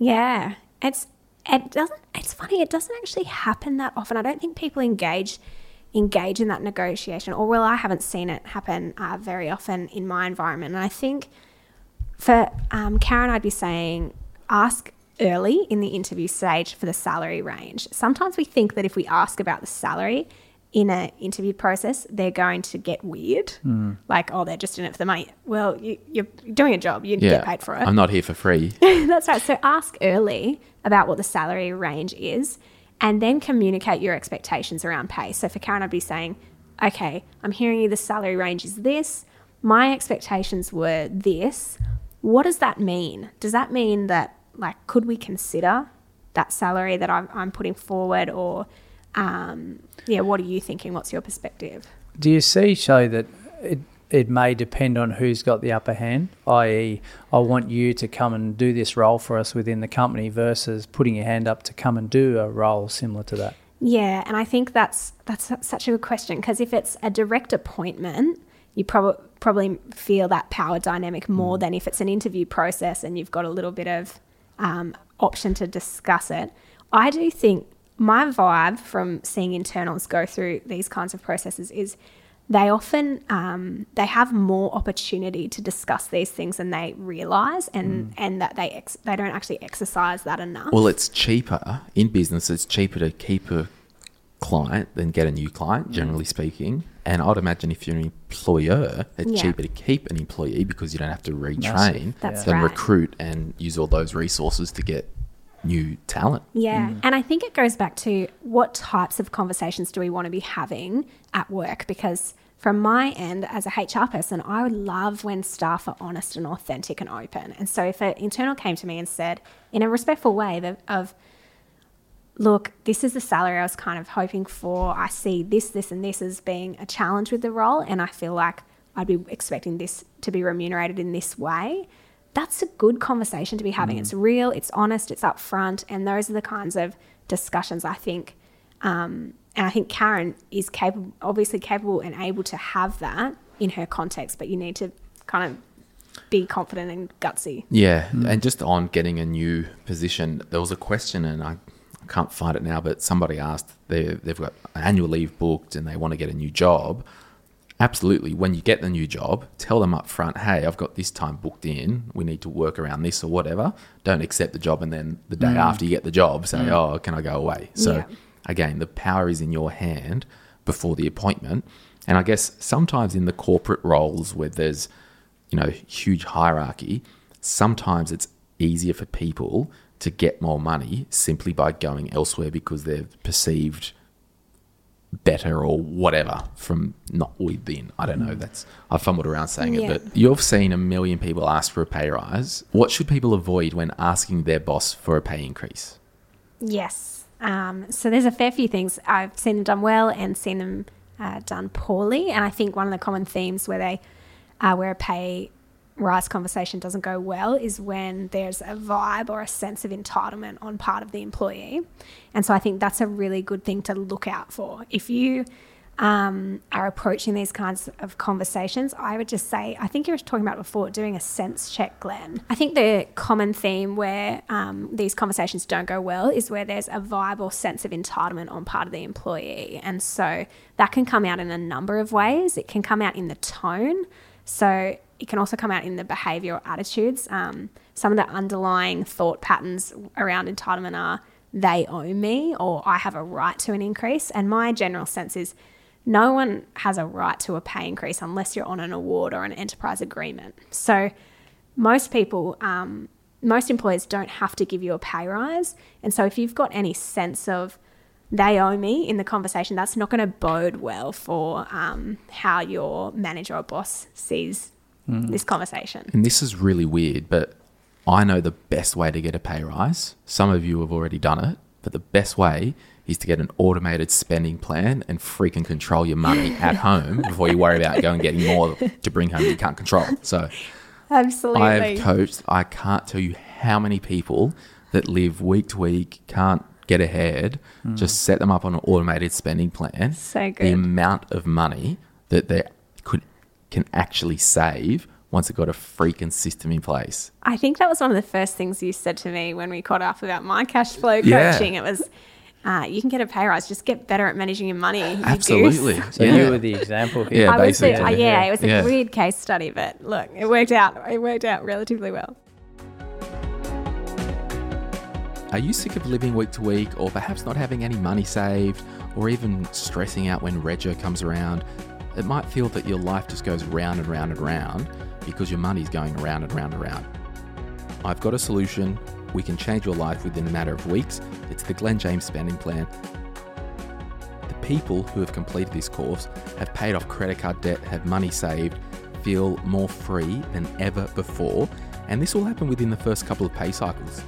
Yeah, it's it doesn't. It's funny. It doesn't actually happen that often. I don't think people engage engage in that negotiation, or well, I haven't seen it happen uh, very often in my environment. And I think for um, Karen, I'd be saying ask early in the interview stage for the salary range. Sometimes we think that if we ask about the salary in an interview process, they're going to get weird. Mm. Like, oh, they're just in it for the money. Well, you, you're doing a job. You yeah, get paid for it. I'm not here for free. That's right. So ask early about what the salary range is, and then communicate your expectations around pay. So for Karen, I'd be saying, okay, I'm hearing you the salary range is this. My expectations were this. What does that mean? Does that mean that, like, could we consider that salary that I'm, I'm putting forward, or... Um, yeah, what are you thinking? What's your perspective? Do you see, Shelley, that it it may depend on who's got the upper hand, that is I want you to come and do this role for us within the company versus putting your hand up to come and do a role similar to that? Yeah, and I think that's that's such a good question, because if it's a direct appointment, you prob- probably feel that power dynamic more mm. than if it's an interview process and you've got a little bit of um, option to discuss it. I do think... my vibe from seeing internals go through these kinds of processes is they often um, they have more opportunity to discuss these things than they realise, and, mm. and that they ex- they don't actually exercise that enough. Well, it's cheaper in business. It's cheaper to keep a client than get a new client, generally speaking. And I'd imagine if you're an employer, it's yeah. cheaper to keep an employee because you don't have to retrain That's than right. recruit and use all those resources to get new talent. Yeah. Mm. And I think it goes back to what types of conversations do we want to be having at work? Because from my end as a H R person, I would love when staff are honest and authentic and open. And so if an internal came to me and said in a respectful way of, of look, this is the salary I was kind of hoping for. I see this, this and this as being a challenge with the role, and I feel like I'd be expecting this to be remunerated in this way. That's a good conversation to be having. Mm. It's real, it's honest, it's upfront, and those are the kinds of discussions I think, um, and I think Karen is capable, obviously capable and able to have that in her context, but you need to kind of be confident and gutsy. Yeah, mm. and just on getting a new position, there was a question, and I, I can't find it now, but somebody asked, they've got annual leave booked and they want to get a new job. Absolutely. When you get the new job, tell them up front, hey, I've got this time booked in. We need to work around this or whatever. Don't accept the job and then the day mm. after you get the job say, mm. oh, can I go away? So, yeah. again, the power is in your hand, before the appointment. And I guess sometimes in the corporate roles where there's, you know, huge hierarchy, sometimes it's easier for people to get more money simply by going elsewhere because they're perceived better or whatever from not within. I don't know. That's I fumbled around saying yeah. it, but you've seen a million people ask for a pay rise. What should people avoid when asking their boss for a pay increase? Yes. Um, so there's a fair few things. I've seen them done well and seen them uh, done poorly. And I think one of the common themes where they uh, where a pay rise conversation doesn't go well is when there's a vibe or a sense of entitlement on part of the employee. And so I think that's a really good thing to look out for. If you um, are approaching these kinds of conversations, I would just say, I think you were talking about before, doing a sense check, Glenn. I think the common theme where um, these conversations don't go well is where there's a vibe or sense of entitlement on part of the employee. And so that can come out in a number of ways. It can come out in the tone. So it can also come out in the behavioural attitudes. Um, some of the underlying thought patterns around entitlement are they owe me or I have a right to an increase. And my general sense is no one has a right to a pay increase unless you're on an award or an enterprise agreement. So most people, um, most employers don't have to give you a pay rise. And so if you've got any sense of they owe me in the conversation, that's not going to bode well for um, how your manager or boss sees this conversation. And this is really weird, but I know the best way to get a pay rise. Some of you have already done it, but the best way is to get an automated spending plan and freaking control your money at home before you worry about going and getting more to bring home you can't control. So absolutely, I've coached, I can't tell you how many people that live week to week, can't get ahead, mm. just set them up on an automated spending plan. So good. The amount of money that they're can actually save once it got a freaking system in place. I think that was one of the first things you said to me when we caught up about my cash flow coaching. Yeah. It was, uh, you can get a pay rise, just get better at managing your money. You Absolutely. Goose. So yeah. you were the example here. Yeah, I basically. Was the, uh, yeah, it was a yeah. weird case study, but look, it worked out. It worked out relatively well. Are you sick of living week to week or perhaps not having any money saved or even stressing out when rego comes around? It might feel that your life just goes round and round and round because your money's going round and round and round. I've got a solution. We can change your life within a matter of weeks. It's the Glen James Spending Plan. The people who have completed this course have paid off credit card debt, have money saved, feel more free than ever before. And this will happen within the first couple of pay cycles.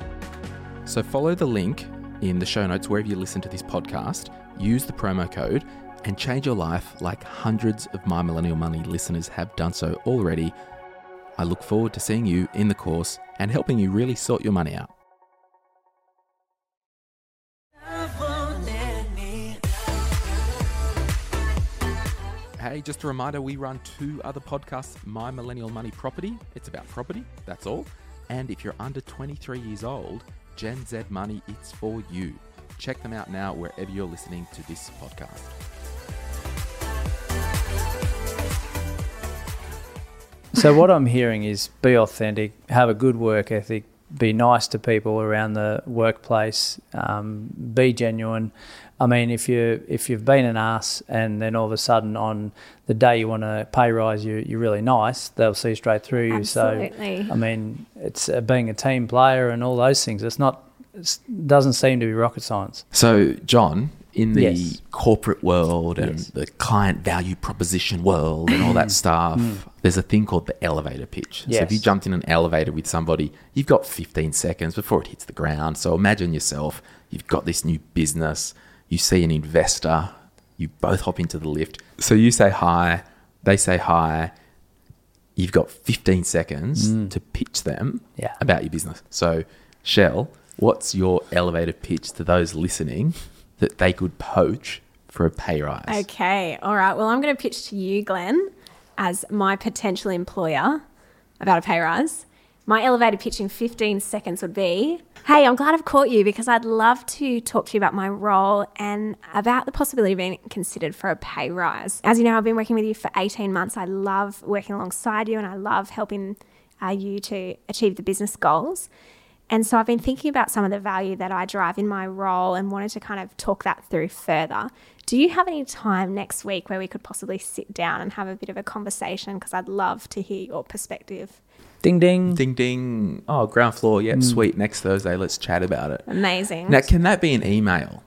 So follow the link in the show notes wherever you listen to this podcast. Use the promo code and change your life like hundreds of My Millennial Money listeners have done so already. I look forward to seeing you in the course and helping you really sort your money out. Hey, just a reminder, we run two other podcasts, My Millennial Money Property. It's about property, that's all. And if you're under twenty-three years old, Gen Z Money, it's for you. Check them out now wherever you're listening to this podcast. So what I'm hearing is be authentic, have a good work ethic, be nice to people around the workplace, um, be genuine. I mean, if you if you've been an ass and then all of a sudden on the day you want a pay rise, you you're really nice, they'll see straight through you. Absolutely. So I mean, it's uh, being a team player and all those things. It's not it doesn't seem to be rocket science. So John, in the yes. corporate world and yes. the client value proposition world and all that stuff, mm. there's a thing called the elevator pitch. Yes. So if you jumped in an elevator with somebody, you've got fifteen seconds before it hits the ground. So imagine yourself, you've got this new business, you see an investor, you both hop into the lift. So you say hi, they say hi. You've got fifteen seconds mm. to pitch them yeah. about your business. So Shell, what's your elevator pitch to those listening that they could poach for a pay rise? Okay, all right. Well, I'm going to pitch to you, Glenn, as my potential employer about a pay rise. My elevator pitch in fifteen seconds would be, hey, I'm glad I've caught you because I'd love to talk to you about my role and about the possibility of being considered for a pay rise. As you know, I've been working with you for eighteen months. I love working alongside you and I love helping uh, you to achieve the business goals. And so I've been thinking about some of the value that I derive in my role and wanted to kind of talk that through further. do you have any time next week where we could possibly sit down and have a bit of a conversation? Because I'd love to hear your perspective. Ding, ding. Ding, ding. Oh, ground floor. Yeah, mm. Sweet. Next Thursday, let's chat about it. Amazing. Now, can that be an email?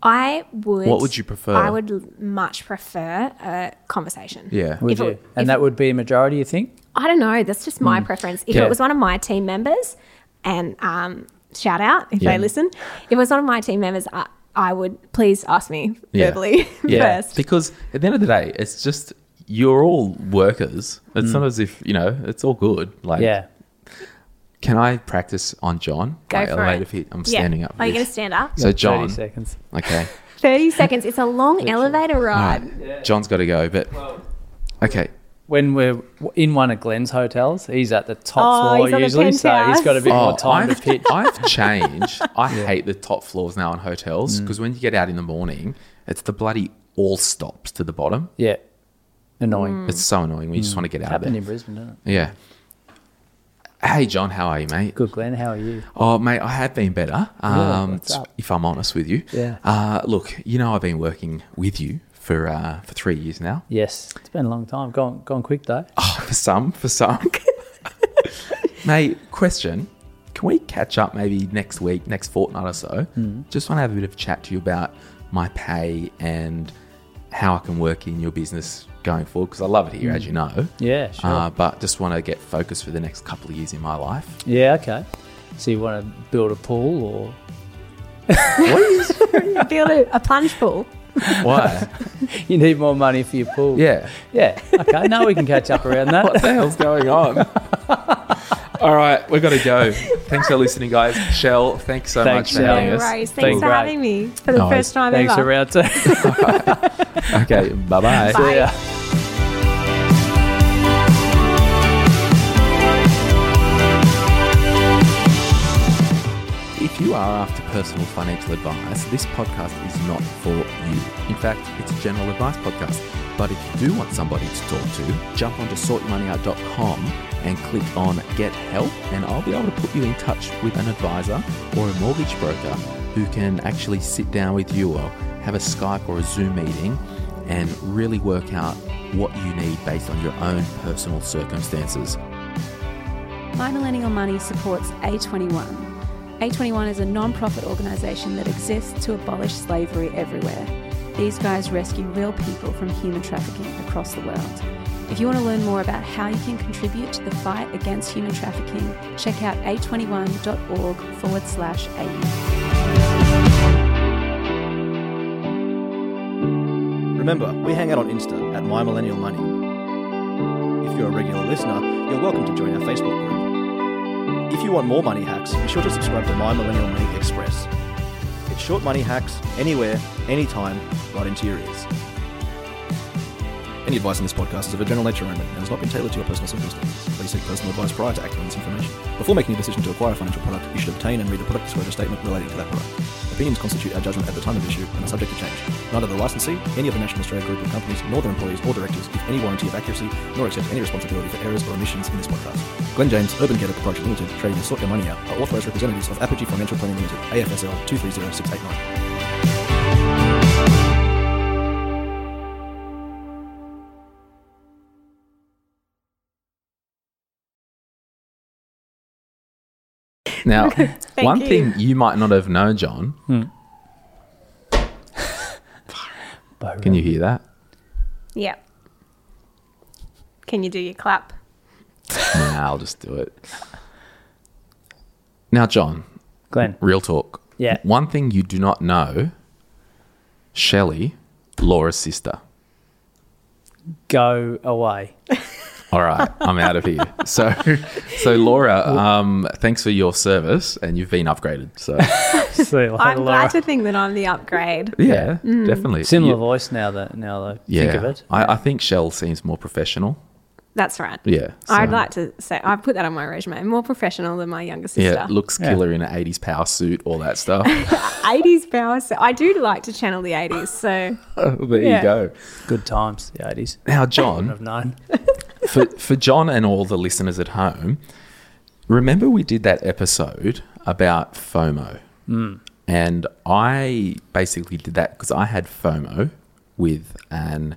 I would. What would you prefer? I would much prefer a conversation. Yeah. Would you? It, and that would be a majority, you think? I don't know. That's just my mm. preference. If yeah. it was one of my team members, and um, shout out if yeah. they listen. If it was one of my team members, I, I would please ask me yeah. verbally yeah. first. Because at the end of the day, it's just you're all workers. It's mm. not as if, you know, it's all good. Like, yeah. Can I practice on John? Go like, for elevator it. Feet. I'm yeah. standing up. Are you going to stand up? So John. thirty seconds. Okay. thirty seconds. It's a long elevator ride. Right. Yeah. John's got to go, but okay. When we're in one of Glen's hotels, he's at the top oh, floor usually, so house. He's got a bit oh, more time I've, to pitch. I've changed. I yeah. hate the top floors now in hotels because mm. when you get out in the morning, it's the bloody all stops to the bottom. Yeah. Annoying. Mm. It's so annoying. We mm. just want to get it's out of there. Happened in Brisbane, doesn't it? Yeah. Hey, John, how are you, mate? Good, Glenn. How are you? Oh, mate, I have been better, um, yeah, if I'm honest with you. Yeah. Uh, look, you know I've been working with you for uh, for three years now. Yes. It's been a long time. Gone gone quick, though. Oh, for some, for some. Mate, question. Can we catch up maybe next week, next fortnight or so? Mm. Just want to have a bit of a chat to you about my pay and how I can work in your business going forward, because I love it here, mm. as you know. Yeah, sure. Uh, but just want to get focused for the next couple of years in my life. Yeah, okay. So you want to build a pool or? What is build a, a plunge pool? Why? You need more money for your pool. Yeah. Yeah. Okay. Now we can catch up around that. What the hell's going on? All right, we've got to go. Thanks for listening, guys. Shell, thanks so thanks, much for having us. No worries. Thanks for having me for the no, first time thanks ever. Thanks for round two. Right. Okay, bye-bye. Bye. See ya. If you are after personal financial advice, this podcast is not for you. In fact, it's a general advice podcast. But if you do want somebody to talk to, jump onto sort your money out dot com and click on Get Help, and I'll be able to put you in touch with an advisor or a mortgage broker who can actually sit down with you or have a Skype or a Zoom meeting and really work out what you need based on your own personal circumstances. My Millennial Money supports A twenty-one. A twenty-one is a non-profit organisation that exists to abolish slavery everywhere. These guys rescue real people from human trafficking across the world. If you want to learn more about how you can contribute to the fight against human trafficking, check out a twenty-one dot org forward slash au. Remember, we hang out on Insta at My Millennial Money. If you're a regular listener, you're welcome to join our Facebook group. If you want more money hacks, be sure to subscribe to My Millennial Money Express. It's short money hacks anywhere, anytime, right into your ears. Any advice on this podcast is of a general nature only and has not been tailored to your personal circumstances. Please seek personal advice prior to acting on this information. Before making a decision to acquire a financial product, you should obtain and read the product disclosure statement relating to that product. Opinions constitute our judgment at the time of issue and are subject to change. Neither the licensee, any of the National Australia Group of companies, nor their employees or directors give any warranty of accuracy, nor accept any responsibility for errors or omissions in this podcast. Glen James, Urban Getter Proprietary Limited, trading as Sort Your Money Out, are authorised representatives of Apogee Financial Planning Limited, A F S L two three zero six eight nine. Now, one you. thing you might not have known, John. Hmm. Can you hear that? Yeah. Can you do your clap? Nah, I'll just do it. Now, John. Glenn. Real talk. Yeah. One thing you do not know, Shelley, Laura's sister. Go away. All right. I'm out of here. So, so Laura, um, thanks for your service and you've been upgraded. So, see you later, I'm Laura. Glad to think that I'm the upgrade. Yeah, mm. definitely. Similar you, voice now that now that I yeah, think of it. I, I think Shell seems more professional. That's right. Yeah. So. I'd like to say, I put that on my resume, more professional than my younger sister. Yeah, looks killer yeah. in an eighties power suit, all that stuff. eighties power suit. I do like to channel the eighties, so. Oh, there yeah. you go. Good times, the eighties. Now, John, I've known. for, for John and all the listeners at home, remember we did that episode about FOMO. Mm. And I basically did that because I had FOMO with an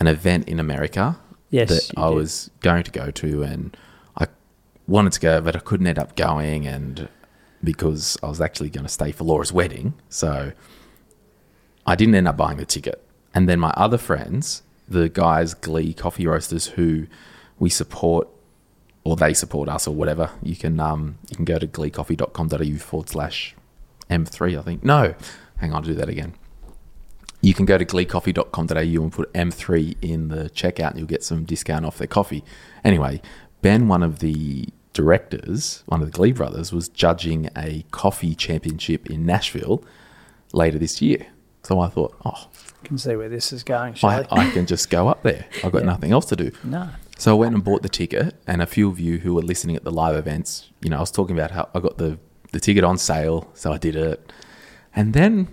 an event in America yes, that I did. was going to go to, and I wanted to go, but I couldn't end up going, and because I was actually going to stay for Laura's wedding, so I didn't end up buying the ticket. And then my other friends, the guys, Glee Coffee Roasters, who we support, or they support us or whatever, you can um, you can go to gleecoffee.com.au forward slash M3, I think. No, hang on, I'll do that again. You can go to glee coffee dot com dot a u and put M three in the checkout and you'll get some discount off their coffee. Anyway, Ben, one of the directors, one of the Glee brothers, was judging a coffee championship in Nashville later this year. So I thought, oh, I can see where this is going, Shelley. I, I can just go up there. I've got yeah. nothing else to do. No. So I went and bought the ticket, and a few of you who were listening at the live events, you know, I was talking about how I got the, the ticket on sale, so I did it. And then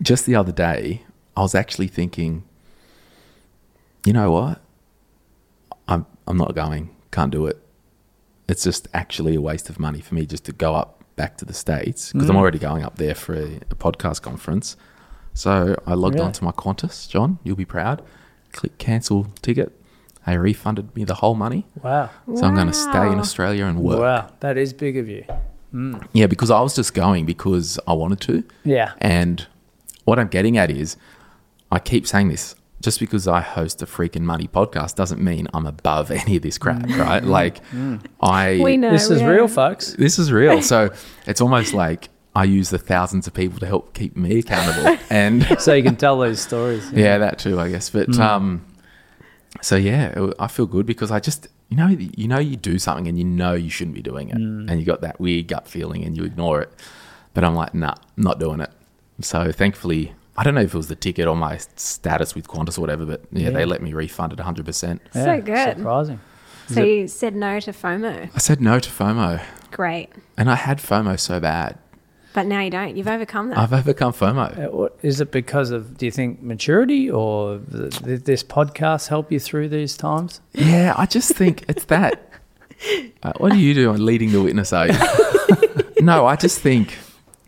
just the other day, I was actually thinking, you know what? I'm I'm not going. Can't do it. It's just actually a waste of money for me just to go up back to the States, because mm. I'm already going up there for a, a podcast conference. So I logged really? on to my Qantas, John, you'll be proud, click cancel ticket. They refunded me the whole money. Wow. So wow. I'm going to stay in Australia and work. Wow, that is big of you. Mm. Yeah, because I was just going because I wanted to. Yeah. And what I'm getting at is, I keep saying this, just because I host a freaking money podcast doesn't mean I'm above any of this crap, right? Like mm. I... We know. This is yeah. real, folks. This is real. So it's almost like I use the thousands of people to help keep me accountable. And so you can tell those stories. Yeah, yeah that too, I guess. But mm. um, so, yeah, I feel good because I just, you know, you know, you do something and you know you shouldn't be doing it. Mm. And you got that weird gut feeling and you ignore it. But I'm like, nah, I'm not doing it. So, thankfully, I don't know if it was the ticket or my status with Qantas or whatever, but, yeah, yeah. they let me refund it one hundred percent. Yeah, so good. Surprising. Is so, it- you said no to FOMO. I said no to FOMO. Great. And I had FOMO so bad. But now you don't. You've overcome that. I've overcome FOMO. Is it because of, do you think, maturity or th- this podcast help you through these times? Yeah, I just think it's that. Uh, what do you do on leading the witness, are you? No, I just think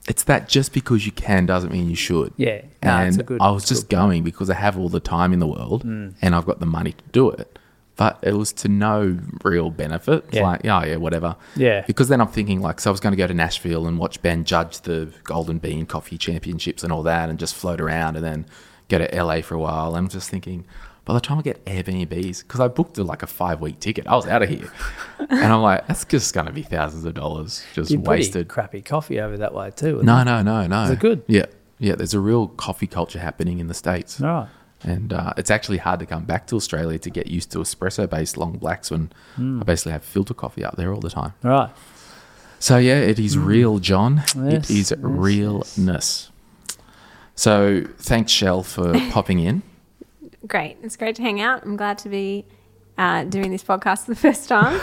it's that just because you can doesn't mean you should. Yeah. No, and good, I was just going point. because I have all the time in the world mm. and I've got the money to do it. But it was to no real benefit. Yeah. Like, oh, yeah, whatever. Yeah. Because then I'm thinking, like, so I was going to go to Nashville and watch Ben judge the Golden Bean Coffee Championships and all that and just float around and then go to L A for a while. And I'm just thinking, by the time I get Airbnbs, because I booked like a five-week ticket. I was out of here. And I'm like, that's just going to be thousands of dollars just You're wasted. Crappy coffee over that way too. No, it? no, no, no. Is it good? Yeah. Yeah, there's a real coffee culture happening in the States. All right. And uh, it's actually hard to come back to Australia to get used to espresso-based long blacks when mm. I basically have filter coffee out there all the time. Right. So, yeah, it is mm. real, John. Yes, it is yes, realness. Yes. So, thanks, Shell, for popping in. Great. It's great to hang out. I'm glad to be uh, doing this podcast for the first time.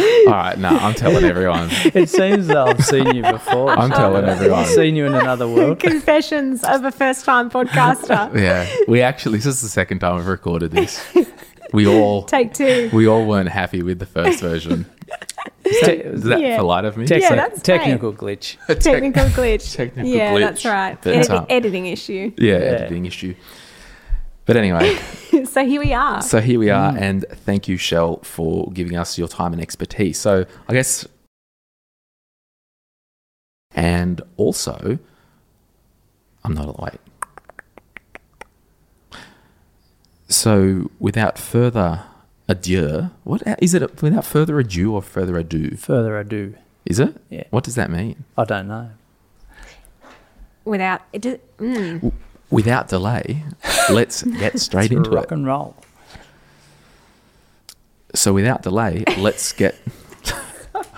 All right, no, I'm telling everyone. It seems that I've seen you before. I'm telling everyone. I've seen you in another world. Confessions of a first-time podcaster. Yeah, we actually, this is the second time we've recorded this. We all... Take two. We all weren't happy with the first version. Is that, is that yeah. polite of me? Techn- yeah, that's Technical great. glitch. Te- technical glitch. technical yeah, glitch. Yeah, that's right. But, Edi- um, editing issue. Yeah, yeah, editing issue. But anyway. So here we are. So here we are. Mm. And thank you, Shell, for giving us your time and expertise. So I guess. And also, I'm not late. So without further ado, what is it? Without further ado or further ado? Further ado. Is it? Yeah. What does that mean? I don't know. Without. It does, mm. w- Without delay, let's get straight into rock it. Rock and roll. So without delay, let's get...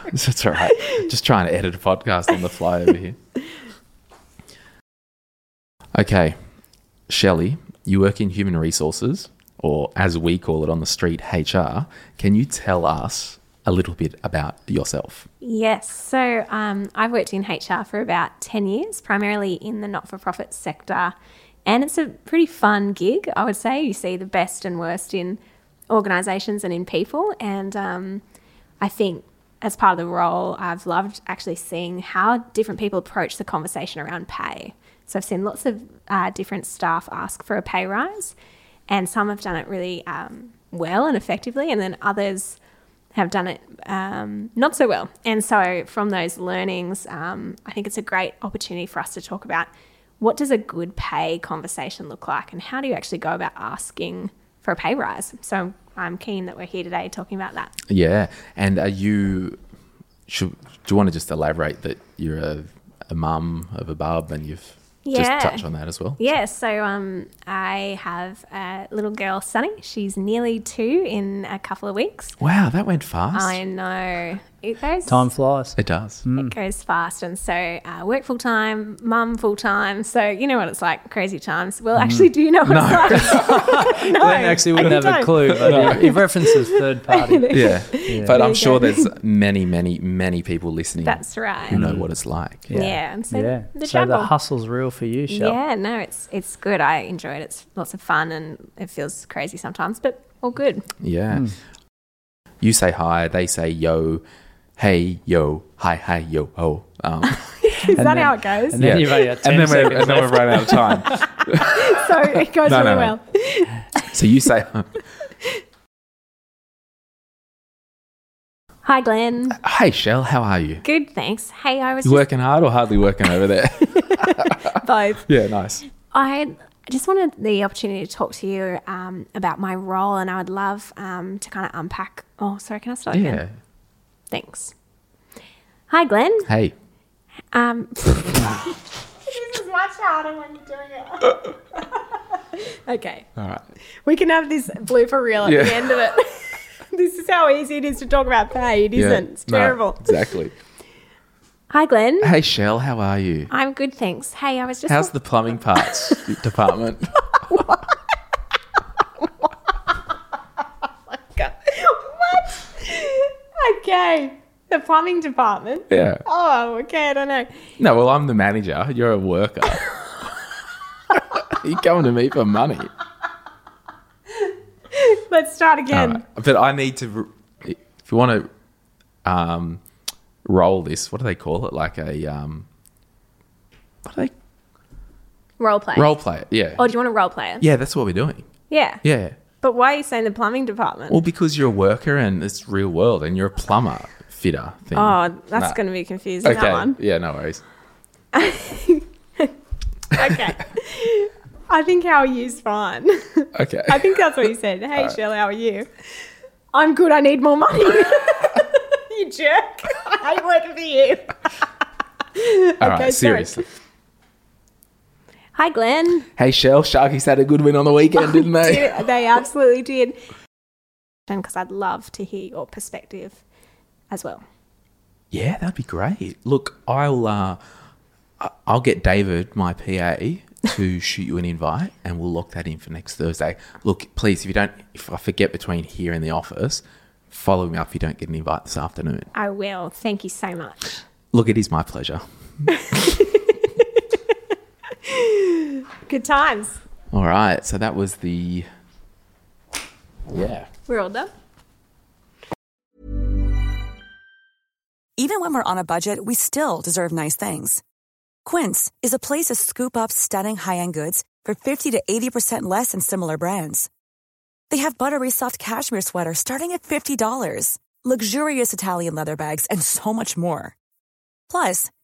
That's all right. Just trying to edit a podcast on the fly over here. Okay. Shelley, you work in human resources, or as we call it on the street, H R. Can you tell us a little bit about yourself? Yes. So um, I've worked in H R for about ten years, primarily in the not-for-profit sector. And it's a pretty fun gig, I would say. You see the best and worst in organisations and in people. And um, I think as part of the role, I've loved actually seeing how different people approach the conversation around pay. So I've seen lots of uh, different staff ask for a pay rise, and some have done it really um, well and effectively, and then others have done it um, not so well. And so from those learnings, um, I think it's a great opportunity for us to talk about what does a good pay conversation look like, and how do you actually go about asking for a pay rise? So I'm keen that we're here today talking about that. Yeah. And are you, should, do you want to just elaborate that you're a, a mum of a bub and you've yeah. just touched on that as well? Yeah. So um, I have a little girl, Sunny. She's nearly two in a couple of weeks. Wow, that went fast. I know. It goes. Time flies. It does. Mm. It goes fast. And so I uh, work full time, mum full time. So you know what it's like, crazy times. Well, actually, do you know what no. it's like? No. Glen actually wouldn't have don't. a clue. But no. It references third party. yeah. yeah. But there I'm sure there's many, many, many people listening. That's right. Who know what it's like. Yeah. yeah. And so yeah. the So juggle. The hustle's real for you, Shell. Yeah. No, it's, it's good. I enjoy it. It's lots of fun and it feels crazy sometimes, but all good. Yeah. Mm. You say hi, they say yo. Hey, yo, hi, hi, yo, ho. Um, Is that then, how it goes? And then, yeah. right, and then we're and then we're running out of time. So it goes no, really no, well. No. So you say... Hi, Glen. Hey, Shell, how are you? Good, thanks. Hey, I was You just... working hard or hardly working over there? Both. Yeah, nice. I... I just wanted the opportunity to talk to you um, about my role, and I would love um, to kind of unpack. Oh, sorry, can I start again? Yeah. Thanks. Hi, Glen. Hey. Um, this is much harder when you're doing it. Okay. All right. We can have this blooper reel at yeah. the end of it. This is how easy it is to talk about pay. It yeah. isn't. It's terrible. No, exactly. Hi, Glen. Hey, Shell. How are you? I'm good, thanks. Hey, I was just... How's the plumbing parts department? What? Oh, my God. What? Okay. The plumbing department? Yeah. Oh, okay. I don't know. No, well, I'm the manager. You're a worker. You're coming to me for money. Let's start again. Right. But I need to... If you want to... um. Roll this. What do they call it? Like a um. What do they? Role play. Role play. Yeah. Oh, do you want to role play it? Yeah, that's what we're doing. Yeah. Yeah. But why are you saying the plumbing department? Well, because you're a worker and it's real world, and you're a plumber fitter thing. Oh, that's nah. going to be confusing. Okay. That one. Yeah. No worries. Okay. I think how are you's fine. Okay. I think that's what you said. Hey, right. Shelley, how are you? I'm good. I need more money. You jerk. I ain't working for you. All okay, right, seriously. Sorry. Hi, Glen. Hey, Shell. Sharkies had a good win on the weekend, didn't they? Dude, they absolutely did. Because I'd love to hear your perspective as well. Yeah, that'd be great. Look, I'll uh, I'll get David, my P A, to shoot you an invite, and we'll lock that in for next Thursday. Look, please, if you don't, if I forget between here and the office, follow me up if you don't get an invite this afternoon. I will. Thank you so much. Look, it is my pleasure. Good times. All right. So that was the... Yeah. We're all done. Even when we're on a budget, we still deserve nice things. Quince is a place to scoop up stunning high-end goods for fifty to eighty percent less than similar brands. They have buttery soft cashmere sweaters starting at fifty dollars, luxurious Italian leather bags, and so much more. Plus,